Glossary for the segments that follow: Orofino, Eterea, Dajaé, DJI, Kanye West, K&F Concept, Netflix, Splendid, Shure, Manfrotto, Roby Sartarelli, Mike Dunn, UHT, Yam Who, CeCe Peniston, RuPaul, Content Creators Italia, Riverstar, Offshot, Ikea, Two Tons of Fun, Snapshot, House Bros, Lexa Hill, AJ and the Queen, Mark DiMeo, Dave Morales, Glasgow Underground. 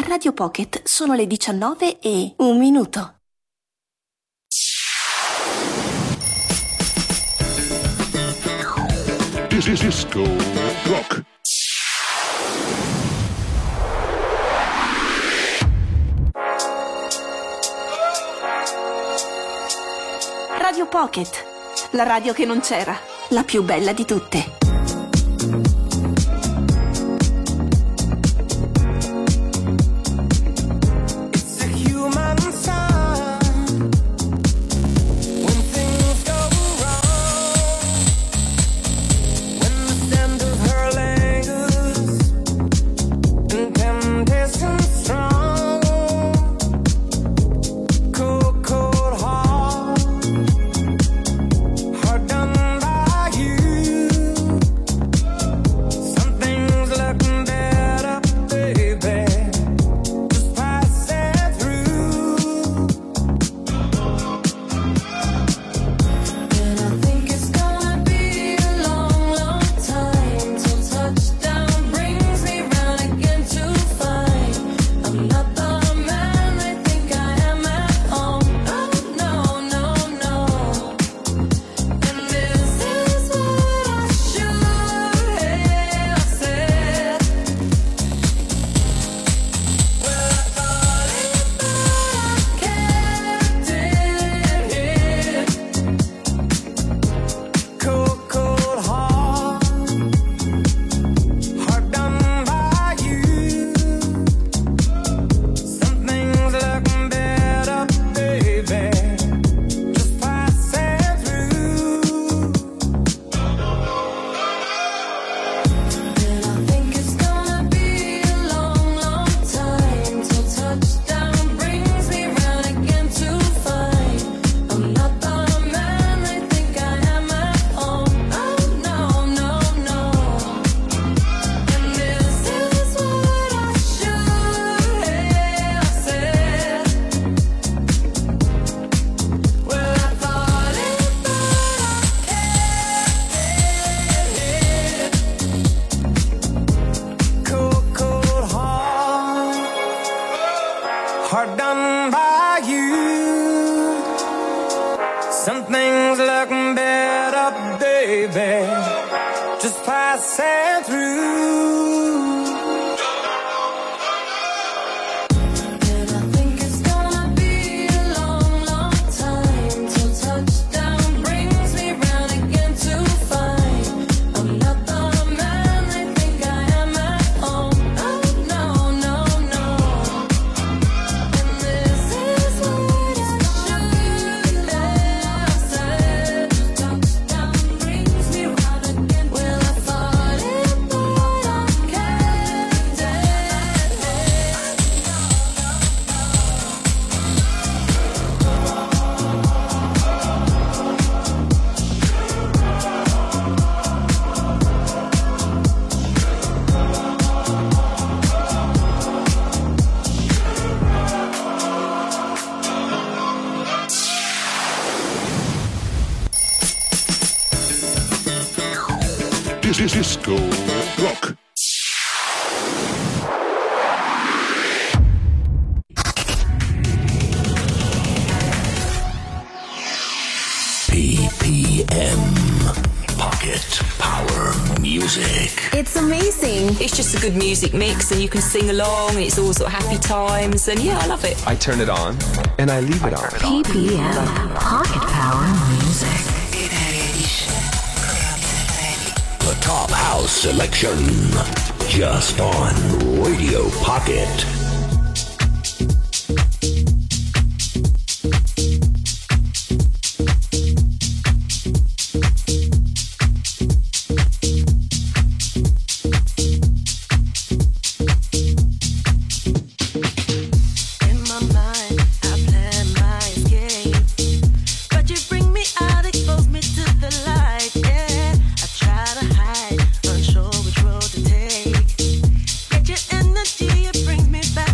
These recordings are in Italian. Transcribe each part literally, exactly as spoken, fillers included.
A Radio Pocket sono le diciannove e un minuto. Disco Rock. Radio Pocket, la radio che non c'era, la più bella di tutte. Disco Rock. P P M Pocket Power Music. It's amazing. It's just a good music mix and you can sing along. It's all sort of happy times and yeah, I love it. I turn it on and I leave it on. P P M Pocket Power Music. Top House Selection, just on Radio Pocket. Energy, it brings me back.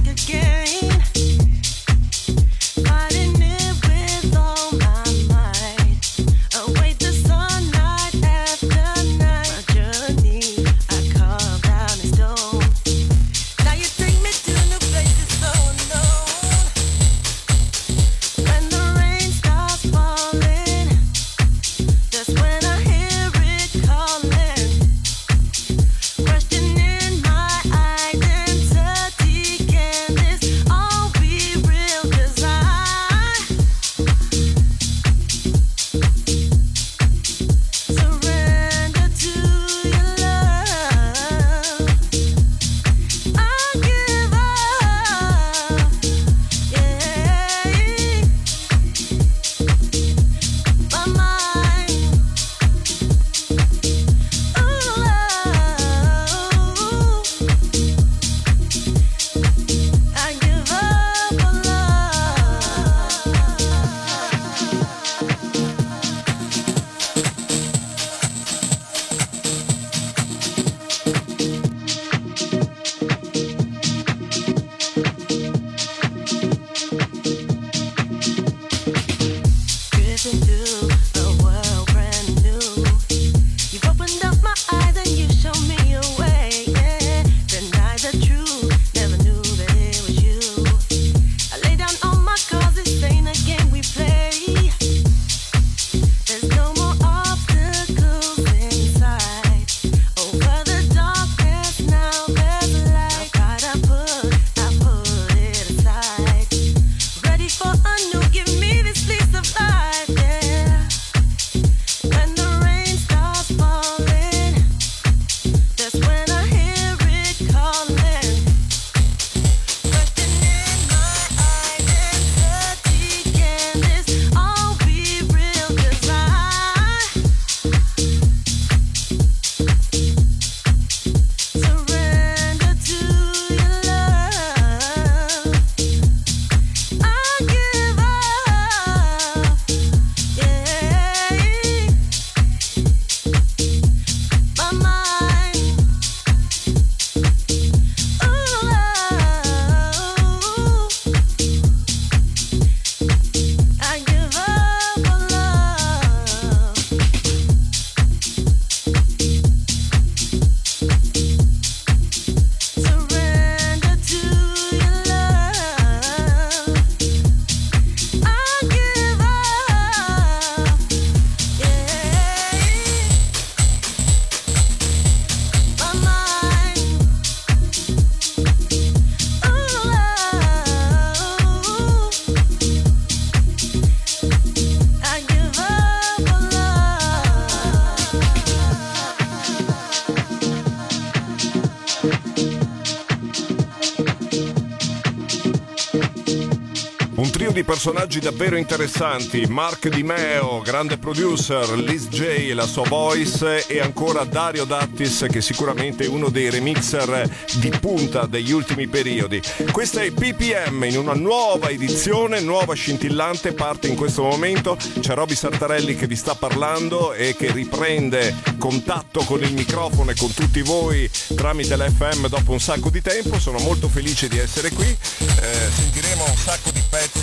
Un trio di personaggi davvero interessanti: Mark DiMeo, grande producer, Liz J e la sua voice, e ancora Dario Dattis, che è sicuramente uno dei remixer di punta degli ultimi periodi. Questa è P P M in una nuova edizione, nuova, scintillante, parte in questo momento. C'è Roby Sartarelli che vi sta parlando e che riprende contatto con il microfono e con tutti voi tramite l'F M dopo un sacco di tempo. Sono molto felice di essere qui. Eh, sentiremo un sacco di pezzi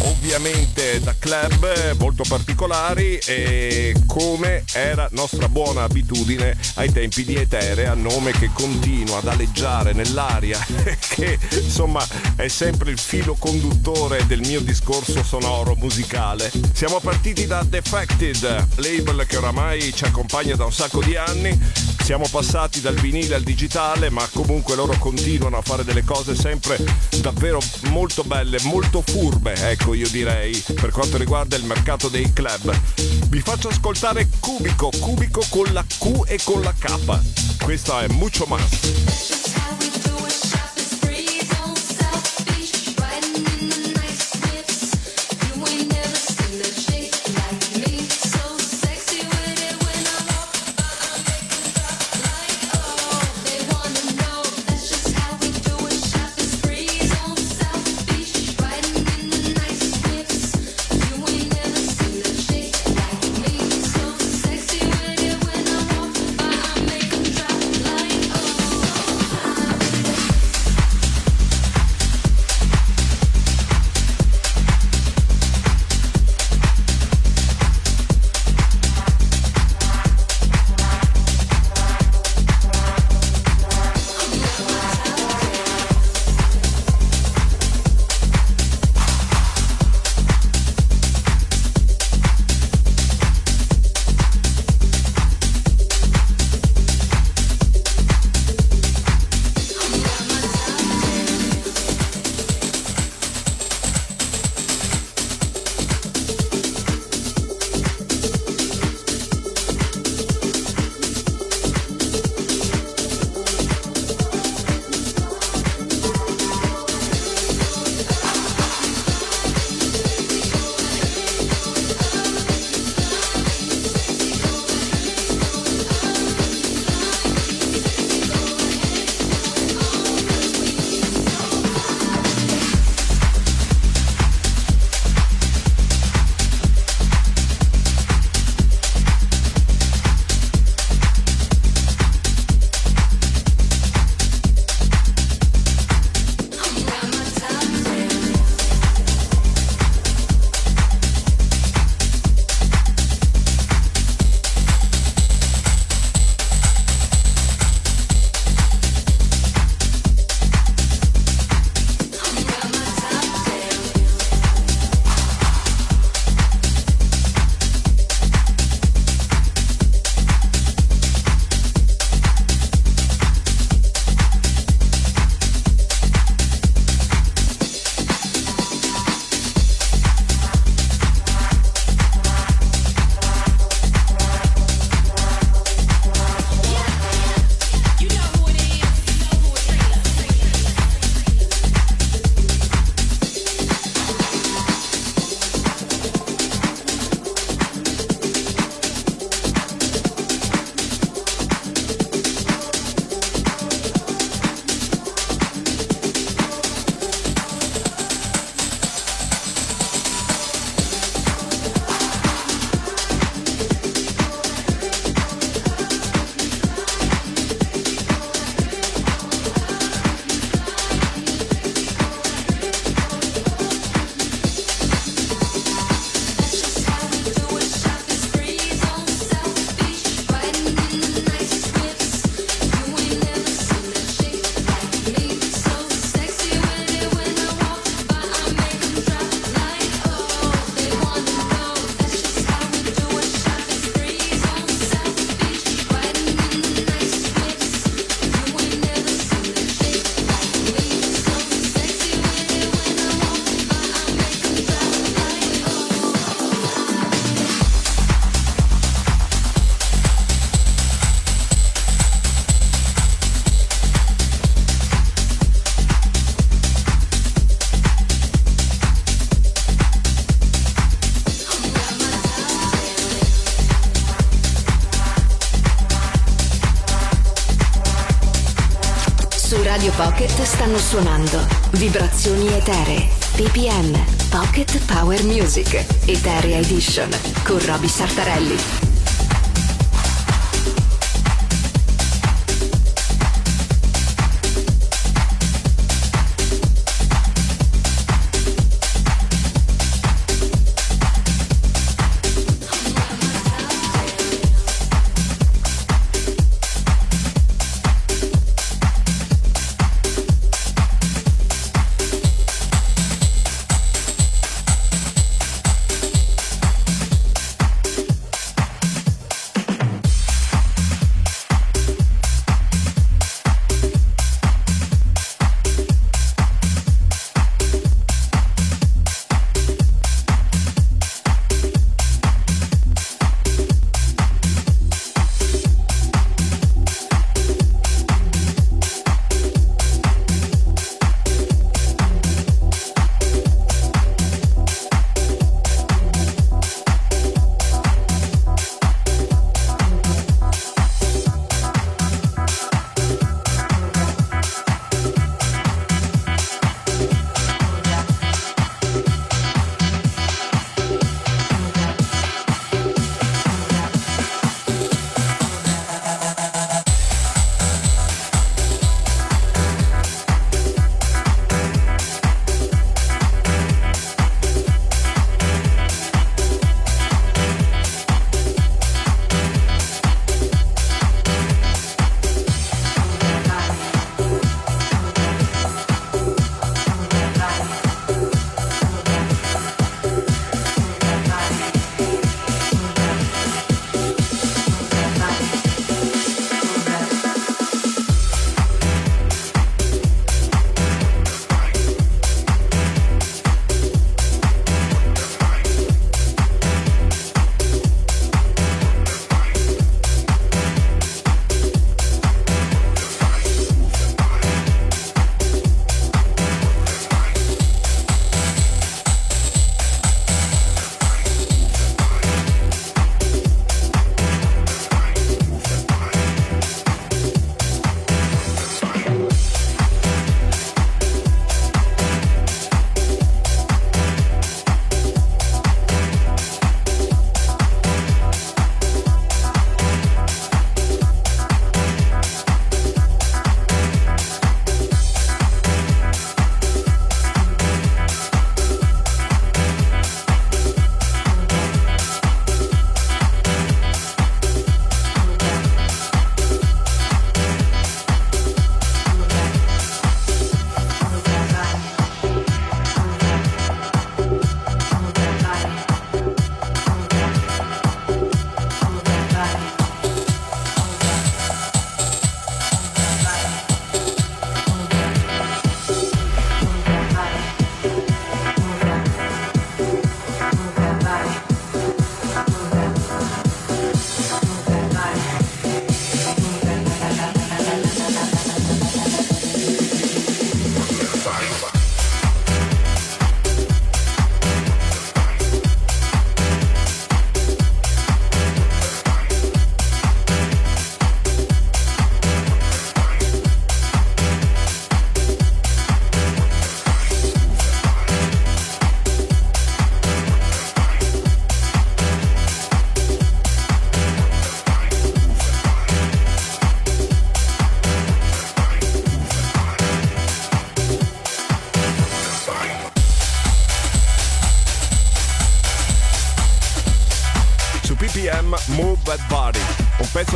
ovviamente da club molto particolari, e come era nostra buona abitudine ai tempi di Eterea, nome che continua ad aleggiare nell'aria che insomma è sempre il filo conduttore del mio discorso sonoro musicale. Siamo partiti da Defected, label che oramai ci accompagna da un sacco di anni. Siamo passati dal vinile al digitale, ma comunque loro continuano a fare delle cose sempre davvero molto belle, molto furbe, ecco, io direi, per quanto riguarda il mercato dei club. Vi faccio ascoltare Cubico, Cubico con la Q e con la K. Questa è Mucho Mas. Radio Pocket stanno suonando Vibrazioni Eteree, P P M, Pocket Power Music, Eterea Edition, con Roby Sartarelli.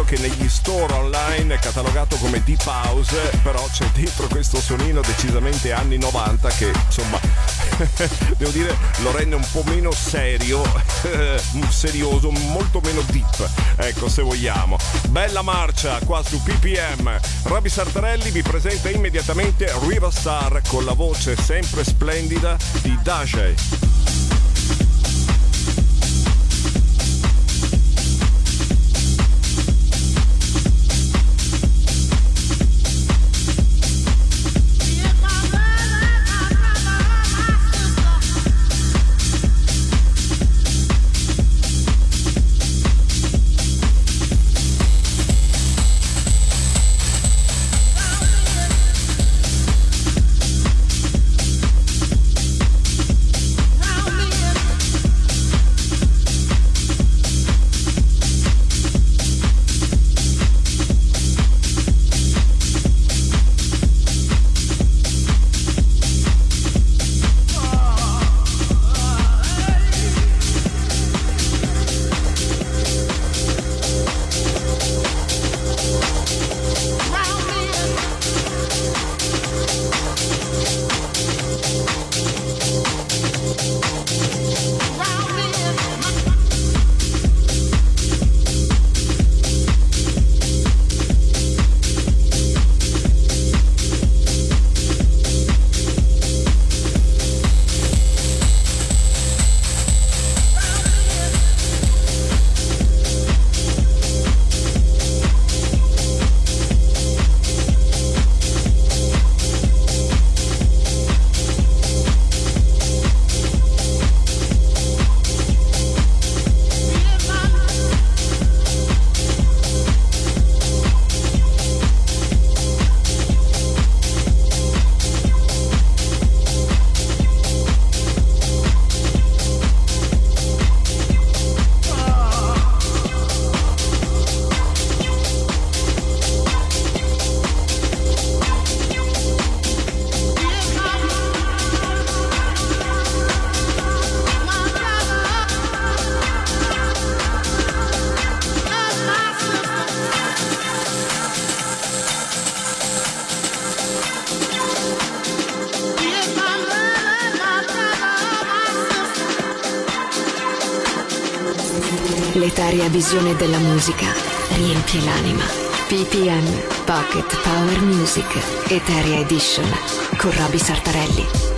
Che negli store online è catalogato come deep house, però c'è dentro questo suonino decisamente anni novanta che insomma devo dire lo rende un po' meno serio, serioso, molto meno deep, ecco, se vogliamo. Bella marcia qua su P P M. Roby Sartarelli vi presenta immediatamente Riverstar con la voce sempre splendida di Dajaé. L'etaria visione della musica riempie l'anima. P P M Pocket Power Music Eterea Edition con Roby Sartarelli.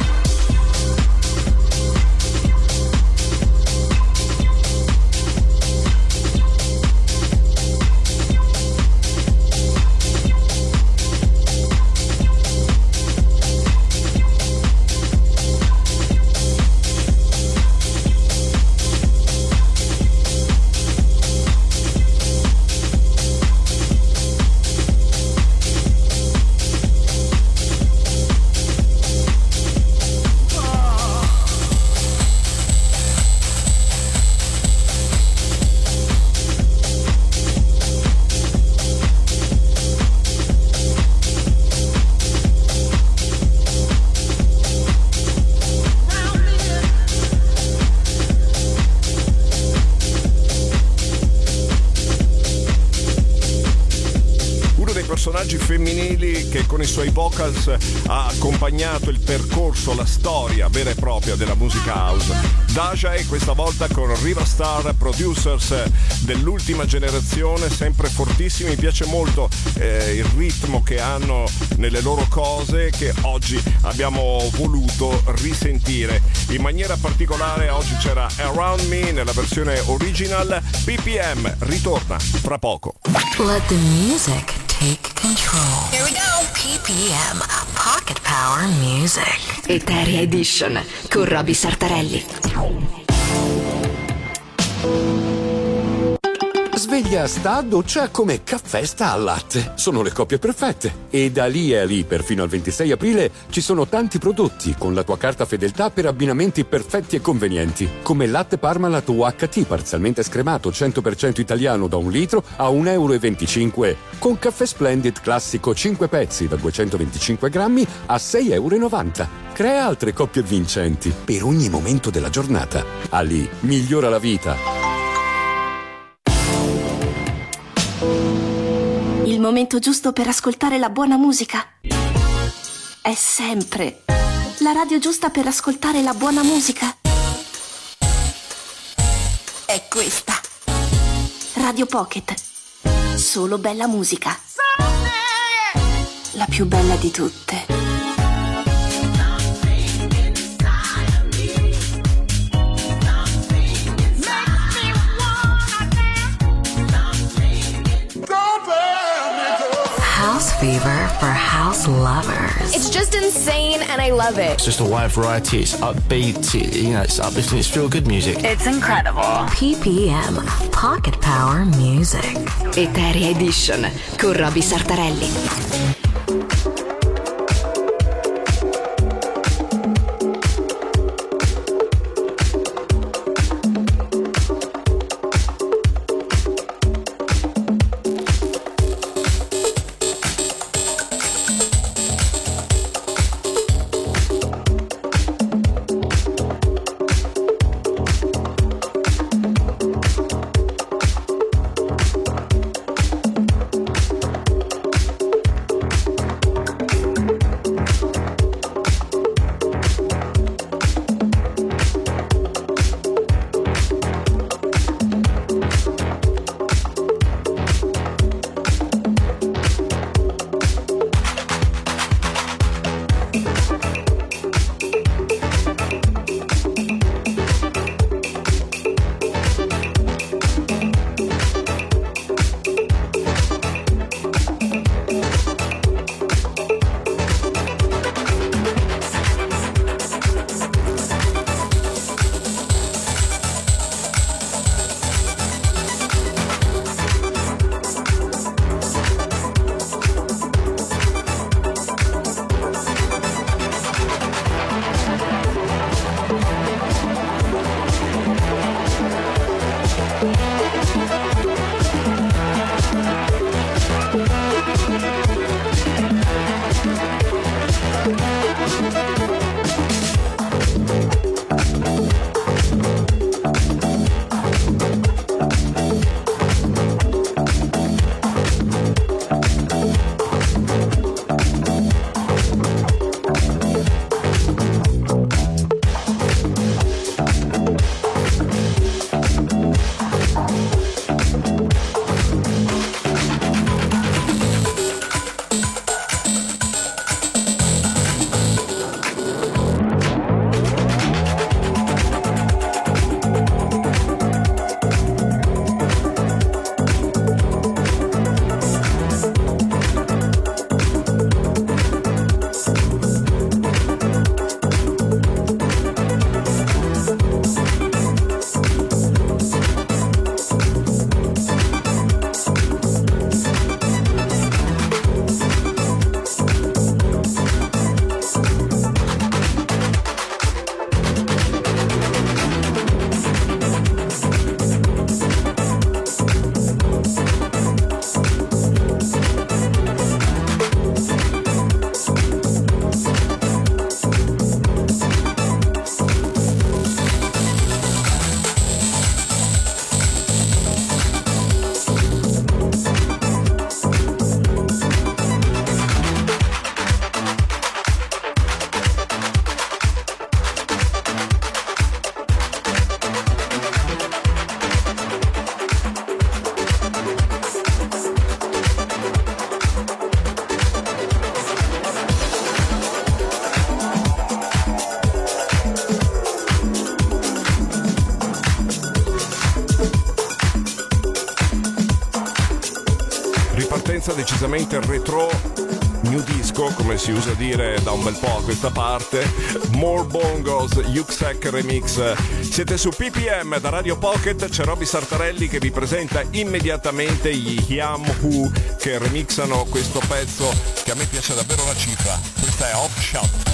Femminili che con i suoi vocals ha accompagnato il percorso, la storia vera e propria della musica house. Dajaé, questa volta con Riverstar, producers dell'ultima generazione, sempre fortissimi. Mi piace molto eh, il ritmo che hanno nelle loro cose, che oggi abbiamo voluto risentire in maniera particolare. Oggi c'era Around Me nella versione original. P P M ritorna fra poco. Let the music take control. Here we go. P P M Pocket Power Music Eterea Edition con Roby Sartarelli. Sveglia sta, doccia come caffè sta al latte. Sono le coppie perfette. E da lì a lì, per fino al ventisei aprile, ci sono tanti prodotti con la tua carta fedeltà per abbinamenti perfetti e convenienti. Come latte Parmalat U H T parzialmente scremato cento per cento italiano da un litro a un euro e venticinque. Con caffè Splendid classico cinque pezzi da duecentoventicinque grammi a sei euro e novanta. Crea altre coppie vincenti per ogni momento della giornata. Ali migliora la vita. Il momento giusto per ascoltare la buona musica è sempre la radio giusta per ascoltare la buona musica. È questa. Radio Pocket. Solo bella musica. La più bella di tutte. Fever for house lovers. It's just insane and I love it. It's just a wide variety. It's upbeat, you know, it's uplifting, it's feel good music. It's incredible. P P M Pocket Power Music Eterea Edition con Roby Sartarelli. tendenza decisamente retro, new disco, come si usa dire da un bel po' a questa parte. More Bongos, Yuxac Remix. Siete su P P M da Radio Pocket, c'è Roby Sartarelli che vi presenta immediatamente gli Yam Who che remixano questo pezzo che a me piace davvero la cifra. Questa è Offshot.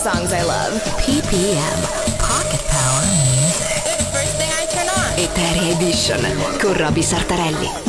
Songs I love. P P M Pocket Power Music. The first thing I turn on. Eterea Edition con Roby Sartarelli.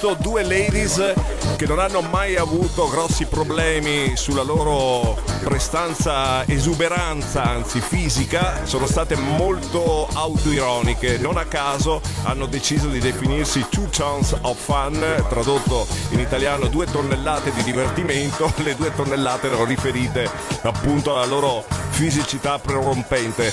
visto due ladies che non hanno mai avuto grossi problemi sulla loro prestanza, esuberanza, anzi fisica, sono state molto autoironiche. Non a caso hanno deciso di definirsi Two Tons of Fun, tradotto in italiano due tonnellate di divertimento. Le due tonnellate erano riferite appunto alla loro fisicità prorompente.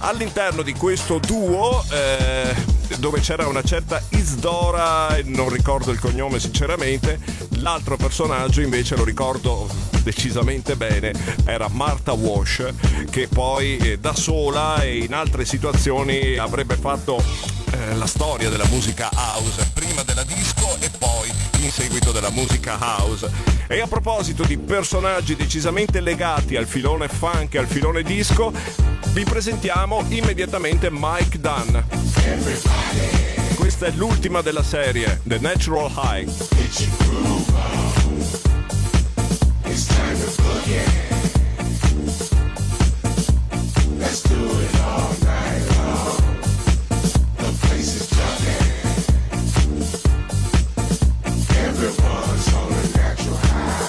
All'interno di questo duo, eh, dove c'era una certa Isdora, non ricordo il cognome sinceramente, l'altro personaggio invece lo ricordo decisamente bene, era Martha Wash, che poi eh, da sola e in altre situazioni avrebbe fatto eh, la storia della musica house, prima della disco e poi in seguito della musica house. E a proposito di personaggi decisamente legati al filone funk e al filone disco, vi presentiamo immediatamente Mike Dunn. Everybody. Questa è l'ultima della serie, The Natural High. It's your groove on. It's time to boogie. Let's do it all night long. The place is jumping. Everyone's on the natural high.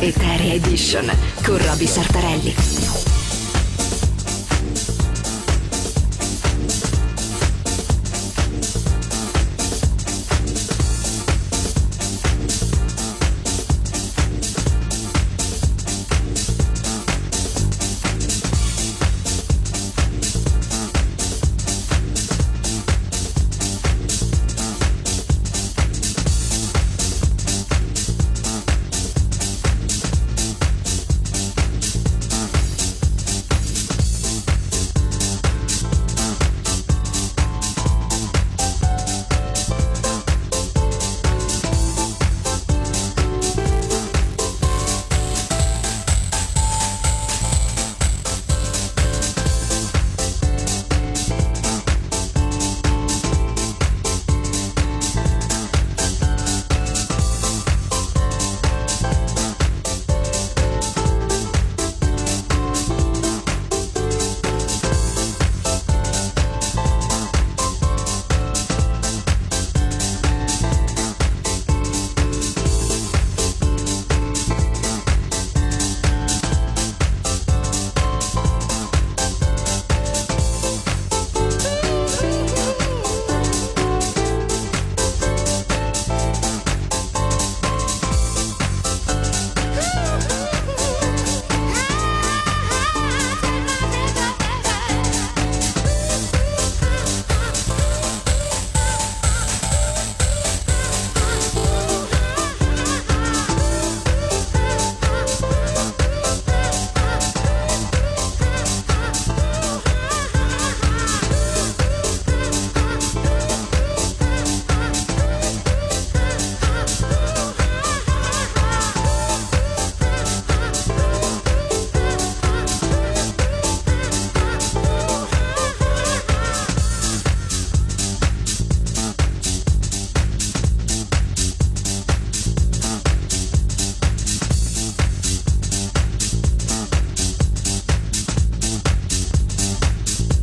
Eterea Edition con Roby Sartarelli.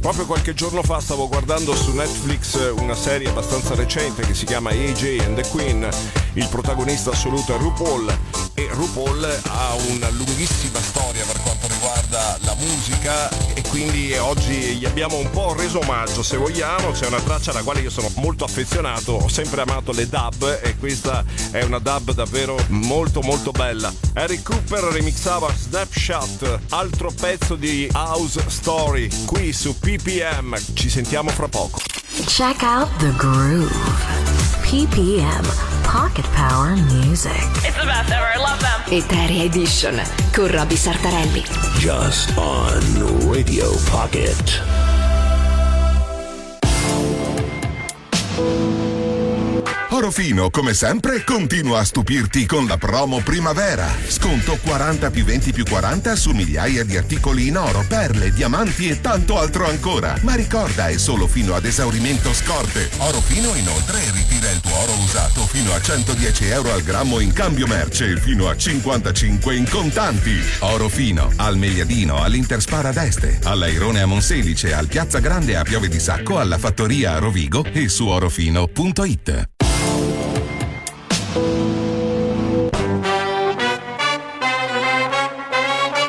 Proprio qualche giorno fa stavo guardando su Netflix una serie abbastanza recente che si chiama A J and the Queen. Il protagonista assoluto è RuPaul, e RuPaul ha una lunghissima storia per quanto riguarda la musica, e quindi oggi gli abbiamo un po' reso omaggio, se vogliamo. C'è una traccia alla quale io sono molto affezionato, ho sempre amato le dub, e questa è una dub davvero molto molto bella. Eric Cooper remixava Snapshot, altro pezzo di House Story, qui su P P M. Ci sentiamo fra poco. Check out the groove. P P M Pocket Power Music. It's the best ever, I love them. Eterea Edition con Roby Sartarelli. Just on Radio Pocket. Orofino, come sempre, continua a stupirti con la promo primavera. Sconto quaranta più venti più quaranta su migliaia di articoli in oro, perle, diamanti e tanto altro ancora. Ma ricorda, è solo fino ad esaurimento scorte. Orofino inoltre ritira il tuo oro usato fino a centodieci euro al grammo in cambio merce e fino a cinquantacinque in contanti. Orofino, al Megliadino, all'Interspara d'Este, all'Airone a Monselice, al Piazza Grande a Piove di Sacco, alla Fattoria a Rovigo e su orofino punto it.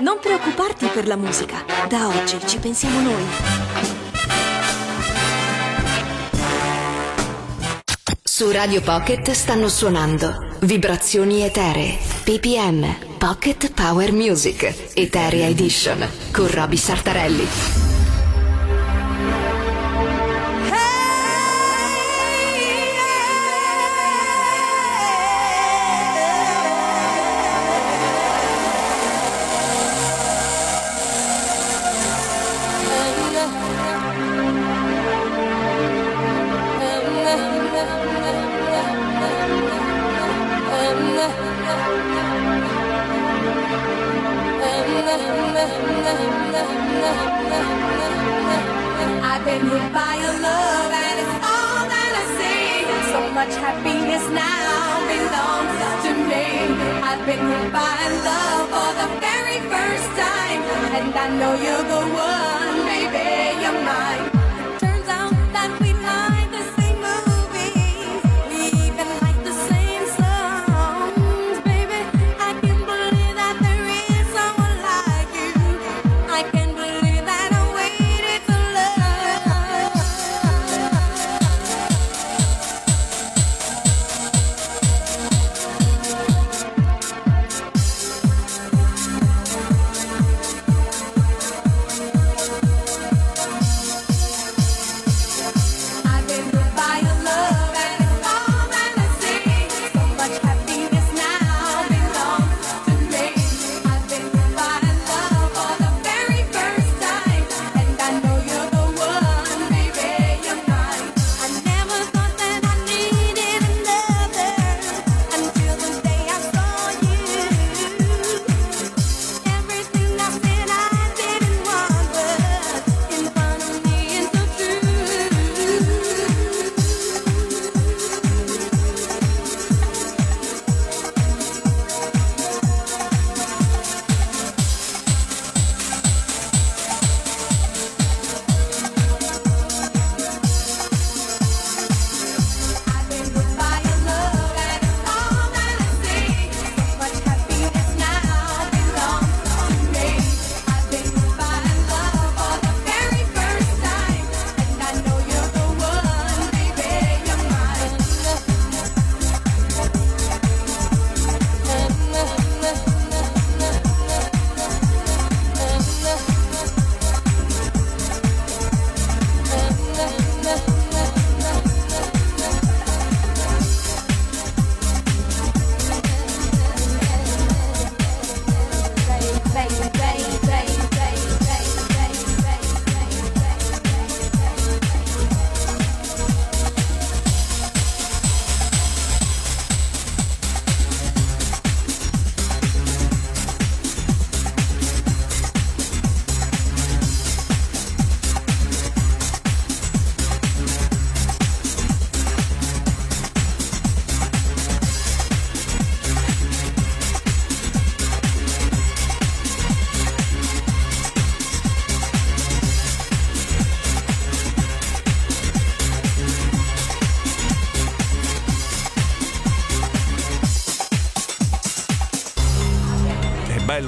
Non preoccuparti per la musica, da oggi ci pensiamo noi. Su Radio Pocket stanno suonando Vibrazioni Eteree, P P M, Pocket Power Music, Eterea Edition, con Roby Sartarelli.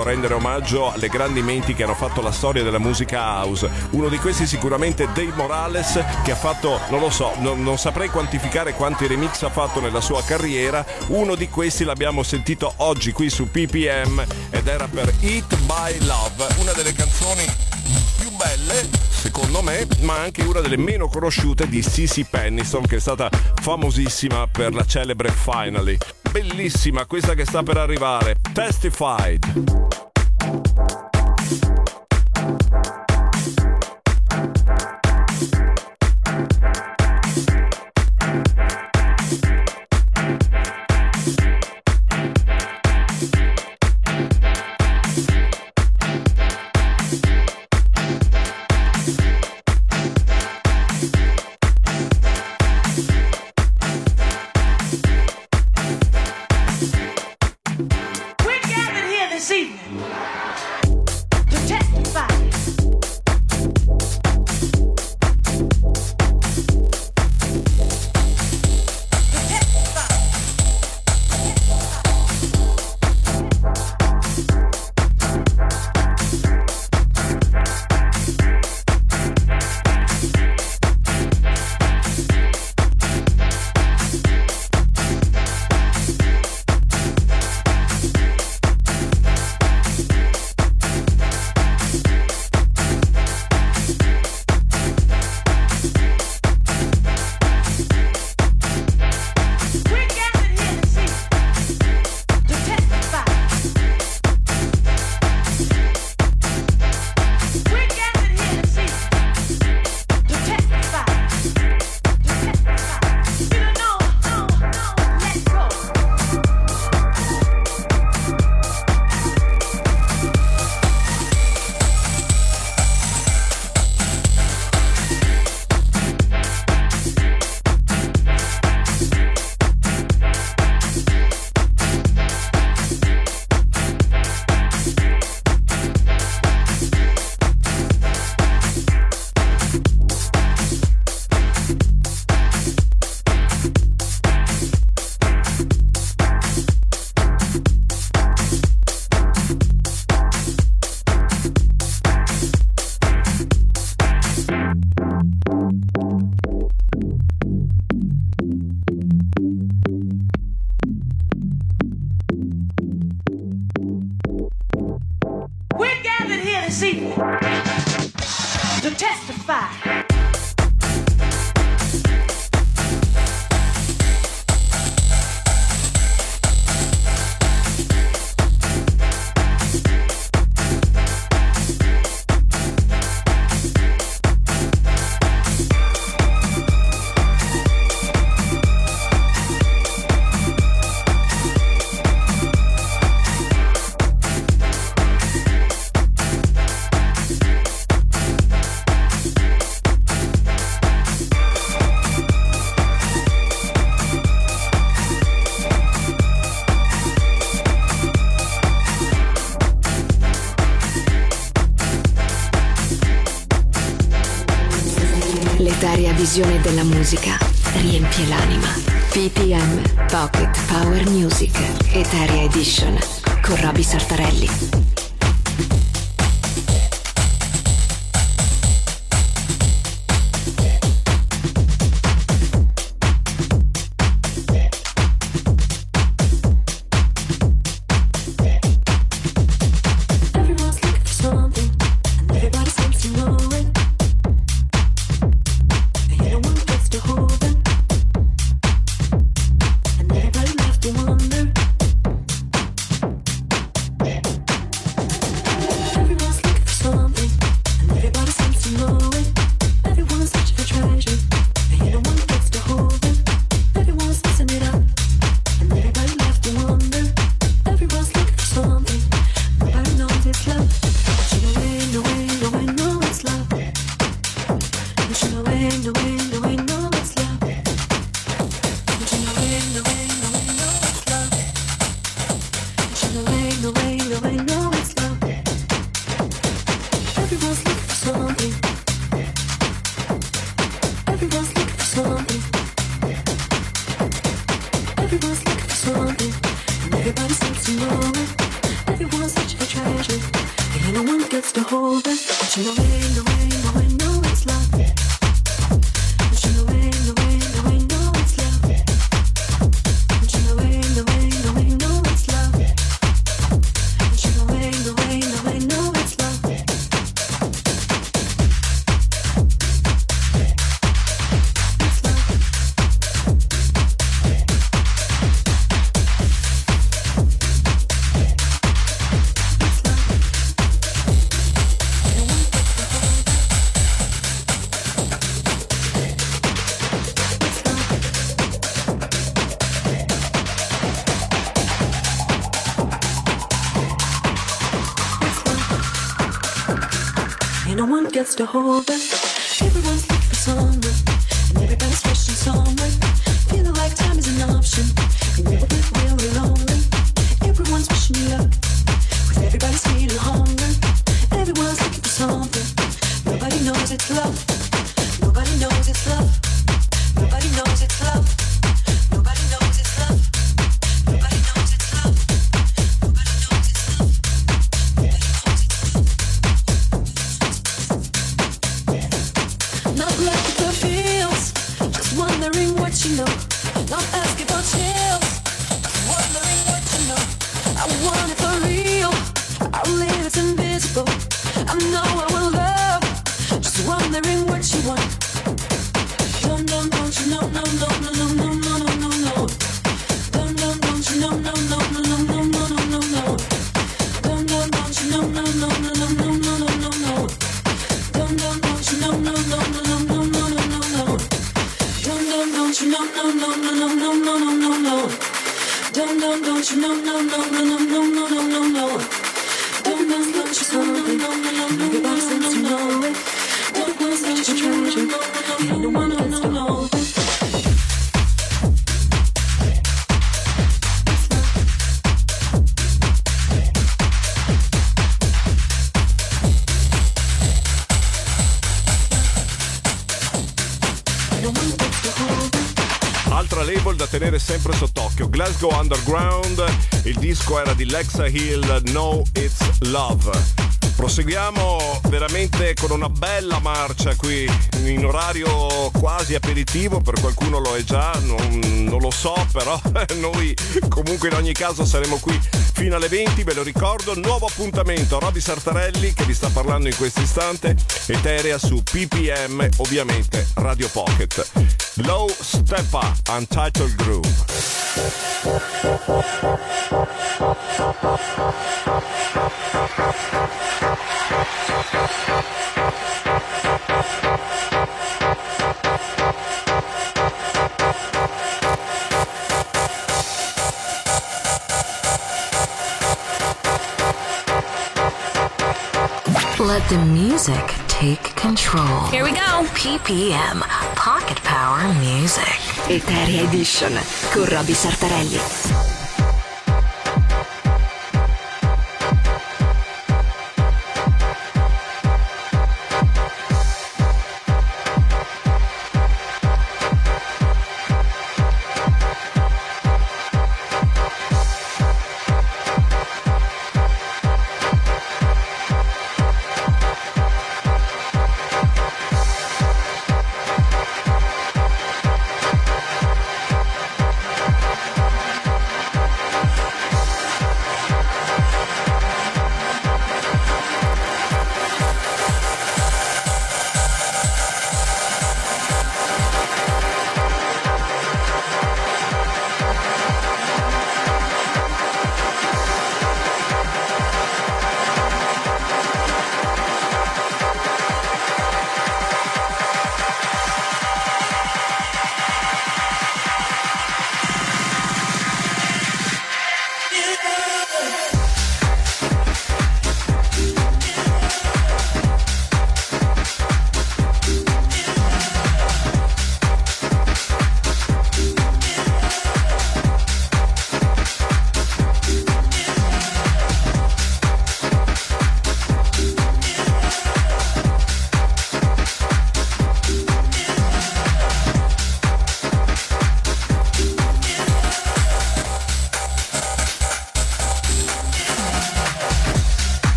bello rendere omaggio alle grandi menti che hanno fatto la storia della musica house. Uno di questi sicuramente Dave Morales, che ha fatto, non lo so, non, non saprei quantificare quanti remix ha fatto nella sua carriera. Uno di questi l'abbiamo sentito oggi qui su P P M ed era per Hit by Love, una delle canzoni più belle secondo me, ma anche una delle meno conosciute di CeCe Peniston, che è stata famosissima per la celebre Finally. Bellissima questa che sta per arrivare, Testified. L'etaria visione della musica riempie l'anima. P P M Pocket Power Music Eterea Edition con Roby Sartarelli. to hold it. Everyone's looking for someone, and everybody's rushing someone. Feeling like time is an option, and you're a bit really lonely. Everyone's wishing you luck, with everybody's feeling hungry. Everyone's looking for something. Nobody knows it's love. Nobody knows it's love. Nobody knows it's love. Nobody knows it's love. Nobody knows it's love. Nobody knows it's love. Nobody knows it's love. Not looking for feels, just wondering what you know. Not asking for chills, wondering what you know. I want it for real, I live it's invisible. I know I will love, just wondering what you want. Don't, don't, don't you know, no, no, no, no, no, no, no, no, no. Don't, don't, don't you know, no, no, no, no, no, no, no, no, no. Don't, don't, don't you know, no, no, no, no, no, no, no, no, no. Don't, don't, don't you know, no, no, no. No no no no no no no no no no. Don't don't don't you know no no no no no no no no no. Don't don't don't you know no no no no no no no no. Don't don't don't you know no no no no no no no. Label da tenere sempre sott'occhio, Glasgow Underground, il disco era di Lexa Hill, No It's Love. Proseguiamo veramente con una bella marcia qui in orario quasi aperitivo, per qualcuno lo è già, non, non lo so, però noi comunque in ogni caso saremo qui fino alle venti, ve lo ricordo. Nuovo appuntamento, Roby Sartarelli che vi sta parlando in questo istante, Eterea su P P M, ovviamente Radio Pocket. Low Stepper, Untitled Groove. Let the music take control. Here we go. P P M, Pocket Power Music. Eterea Edition, con Roby Sartarelli.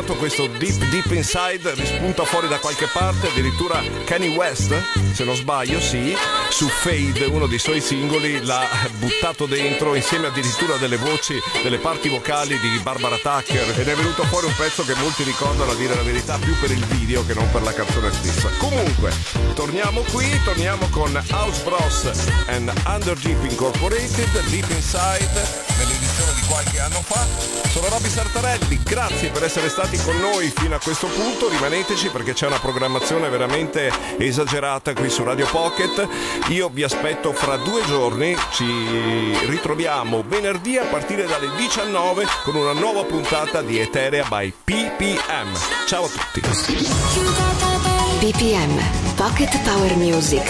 dato questo Deep Deep Inside rispunta fuori da qualche parte, addirittura Kanye West, se non sbaglio, sì, su Fade, uno dei suoi singoli, l'ha buttato dentro insieme addirittura delle voci, delle parti vocali di Barbara Tucker, ed è venuto fuori un pezzo che molti ricordano, a dire la verità, più per il video che non per la canzone stessa. Comunque, torniamo qui, torniamo con House Bros and Underdeep Incorporated, Deep Inside, nell'edizione di qualche anno fa. Sono Roby Sartarelli, grazie per essere stati con noi fino a questo punto, rimaneteci perché c'è una programmazione veramente esagerata qui su Radio Pocket. Io vi aspetto fra due giorni, ci ritroviamo venerdì a partire dalle diciannove con una nuova puntata di Eterea by P P M. Ciao a tutti. P P M Pocket Power Music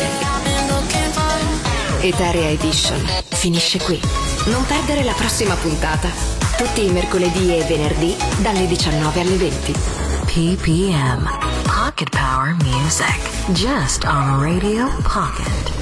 Eterea Edition finisce qui. Non perdere la prossima puntata, tutti i mercoledì e venerdì dalle diciannove alle venti. P P M Pocket Power Music, just on Radio Pocket.